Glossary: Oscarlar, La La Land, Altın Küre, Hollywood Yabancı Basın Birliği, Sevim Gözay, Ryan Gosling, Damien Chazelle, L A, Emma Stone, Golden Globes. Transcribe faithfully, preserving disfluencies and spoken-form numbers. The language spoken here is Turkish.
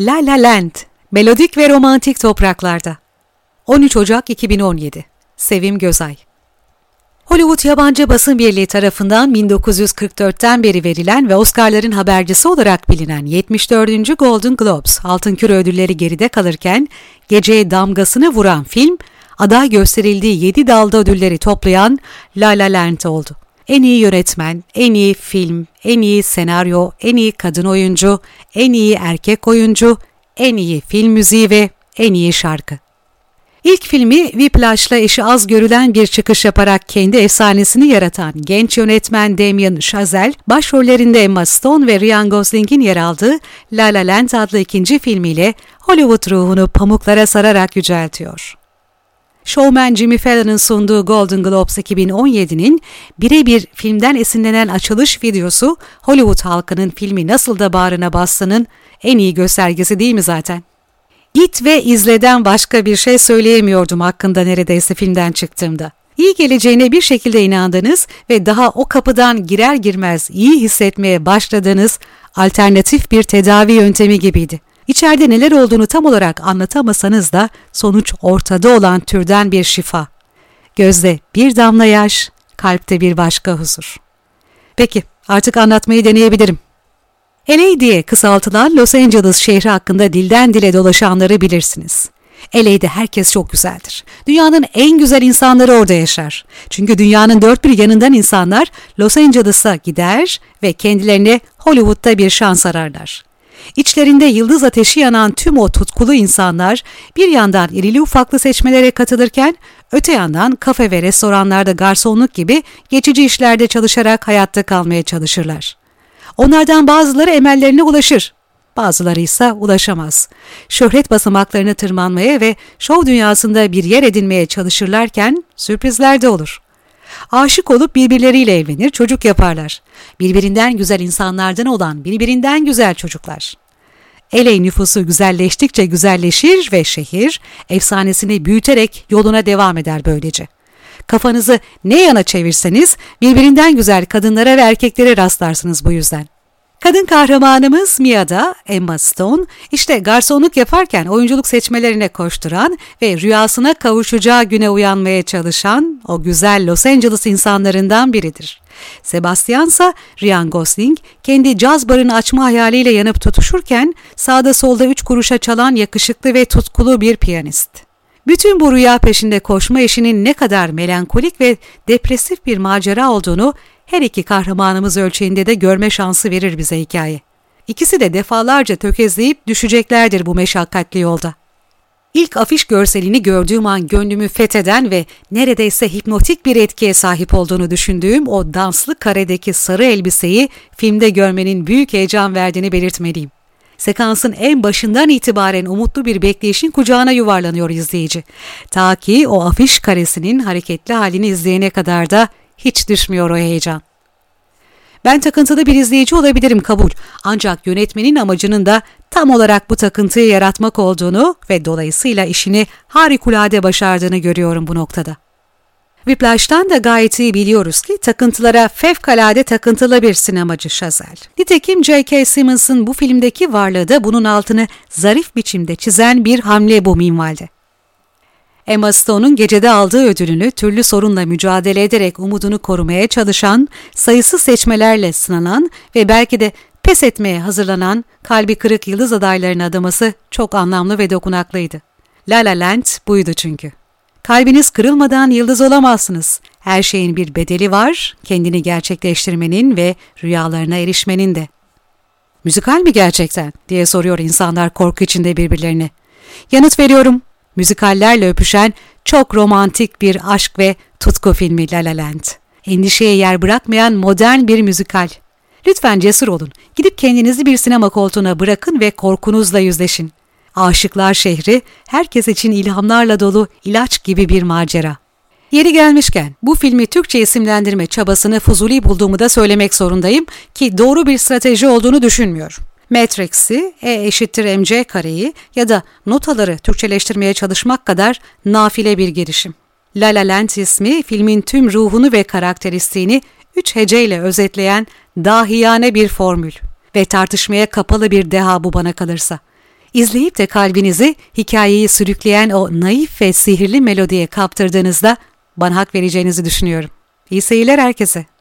La La Land, melodik ve romantik topraklarda. on üç Ocak iki bin on yedi. Sevim Gözay. Hollywood Yabancı Basın Birliği tarafından bin dokuz yüz kırk dörtten beri verilen ve Oscar'ların habercisi olarak bilinen yetmiş dördüncü Golden Globes, Altın Küre ödülleri geride kalırken geceye damgasını vuran film, aday gösterildiği yedi dalda ödülleri toplayan La La Land oldu. En iyi yönetmen, en iyi film, en iyi senaryo, en iyi kadın oyuncu, en iyi erkek oyuncu, en iyi film müziği ve en iyi şarkı. İlk filmi Whiplash'la eşi az görülen bir çıkış yaparak kendi efsanesini yaratan genç yönetmen Damien Chazelle, başrollerinde Emma Stone ve Ryan Gosling'in yer aldığı La La Land adlı ikinci filmiyle Hollywood ruhunu pamuklara sararak yüceltiyor. Showman Jimmy Fallon'ın sunduğu Golden Globes iki bin on yedinin birebir filmden esinlenen açılış videosu, Hollywood halkının filmi nasıl da bağrına bastığının en iyi göstergesi değil mi zaten? Git ve izleden başka bir şey söyleyemiyordum hakkında neredeyse filmden çıktığımda. İyi geleceğine bir şekilde inandınız ve daha o kapıdan girer girmez iyi hissetmeye başladığınız alternatif bir tedavi yöntemi gibiydi. İçeride neler olduğunu tam olarak anlatamasanız da sonuç ortada olan türden bir şifa. Gözde bir damla yaş, kalpte bir başka huzur. Peki, artık anlatmayı deneyebilirim. L A diye kısaltılan Los Angeles şehri hakkında dilden dile dolaşanları bilirsiniz. L A'de herkes çok güzeldir. Dünyanın en güzel insanları orada yaşar. Çünkü dünyanın dört bir yanından insanlar Los Angeles'a gider ve kendilerine Hollywood'da bir şans ararlar. İçlerinde yıldız ateşi yanan tüm o tutkulu insanlar bir yandan irili ufaklı seçmelere katılırken öte yandan kafe ve restoranlarda garsonluk gibi geçici işlerde çalışarak hayatta kalmaya çalışırlar. Onlardan bazıları emellerine ulaşır, bazıları ise ulaşamaz. Şöhret basamaklarına tırmanmaya ve şov dünyasında bir yer edinmeye çalışırlarken sürprizler de olur. Aşık olup birbirleriyle evlenir, çocuk yaparlar. Birbirinden güzel insanlardan olan birbirinden güzel çocuklar. L A nüfusu güzelleştikçe güzelleşir ve şehir efsanesini büyüterek yoluna devam eder böylece. Kafanızı ne yana çevirseniz birbirinden güzel kadınlara ve erkeklere rastlarsınız bu yüzden. Kadın kahramanımız Mia'da Emma Stone, işte garsonluk yaparken oyunculuk seçmelerine koşturan ve rüyasına kavuşacağı güne uyanmaya çalışan o güzel Los Angeles insanlarından biridir. Sebastian ise Ryan Gosling, kendi caz barını açma hayaliyle yanıp tutuşurken sağda solda üç kuruşa çalan yakışıklı ve tutkulu bir piyanist. Bütün bu rüya peşinde koşma işinin ne kadar melankolik ve depresif bir macera olduğunu her iki kahramanımız ölçeğinde de görme şansı verir bize hikaye. İkisi de defalarca tökezleyip düşeceklerdir bu meşakkatli yolda. İlk afiş görselini gördüğüm an gönlümü fetheden ve neredeyse hipnotik bir etkiye sahip olduğunu düşündüğüm o danslı karedeki sarı elbiseyi filmde görmenin büyük heyecan verdiğini belirtmeliyim. Sekansın en başından itibaren umutlu bir bekleyişin kucağına yuvarlanıyor izleyici. Ta ki o afiş karesinin hareketli halini izleyene kadar da hiç düşmüyor o heyecan. Ben takıntılı bir izleyici olabilirim kabul. Ancak yönetmenin amacının da tam olarak bu takıntıyı yaratmak olduğunu ve dolayısıyla işini harikulade başardığını görüyorum bu noktada. Whiplash'tan da gayet iyi biliyoruz ki takıntılara fevkalade takıntılı bir sinemacı Chazelle. Nitekim J K Simmons'ın bu filmdeki varlığı da bunun altını zarif biçimde çizen bir hamle bu minvalde. Emma Stone'un gecede aldığı ödülünü türlü sorunla mücadele ederek umudunu korumaya çalışan, sayısız seçmelerle sınanan ve belki de pes etmeye hazırlanan kalbi kırık yıldız adaylarını adaması çok anlamlı ve dokunaklıydı. La La Land buydu çünkü. Kalbiniz kırılmadan yıldız olamazsınız. Her şeyin bir bedeli var, kendini gerçekleştirmenin ve rüyalarına erişmenin de. Müzikal mi gerçekten diye soruyor insanlar korku içinde birbirlerine. Yanıt veriyorum. Müzikallerle öpüşen çok romantik bir aşk ve tutku filmi La La Land. Endişeye yer bırakmayan modern bir müzikal. Lütfen cesur olun. Gidip kendinizi bir sinema koltuğuna bırakın ve korkunuzla yüzleşin. Aşıklar şehri herkes için ilhamlarla dolu ilaç gibi bir macera. Yeri gelmişken bu filmi Türkçe isimlendirme çabasını fuzuli bulduğumu da söylemek zorundayım ki doğru bir strateji olduğunu düşünmüyorum. Matrix'i, E eşittir M C kareyi ya da notaları Türkçeleştirmeye çalışmak kadar nafile bir girişim. La La Land ismi filmin tüm ruhunu ve karakteristiğini üç heceyle özetleyen dahiyane bir formül ve tartışmaya kapalı bir deha bu bana kalırsa. İzleyip de kalbinizi hikayeyi sürükleyen o naif ve sihirli melodiye kaptırdığınızda bana hak vereceğinizi düşünüyorum. İyi seyirler herkese.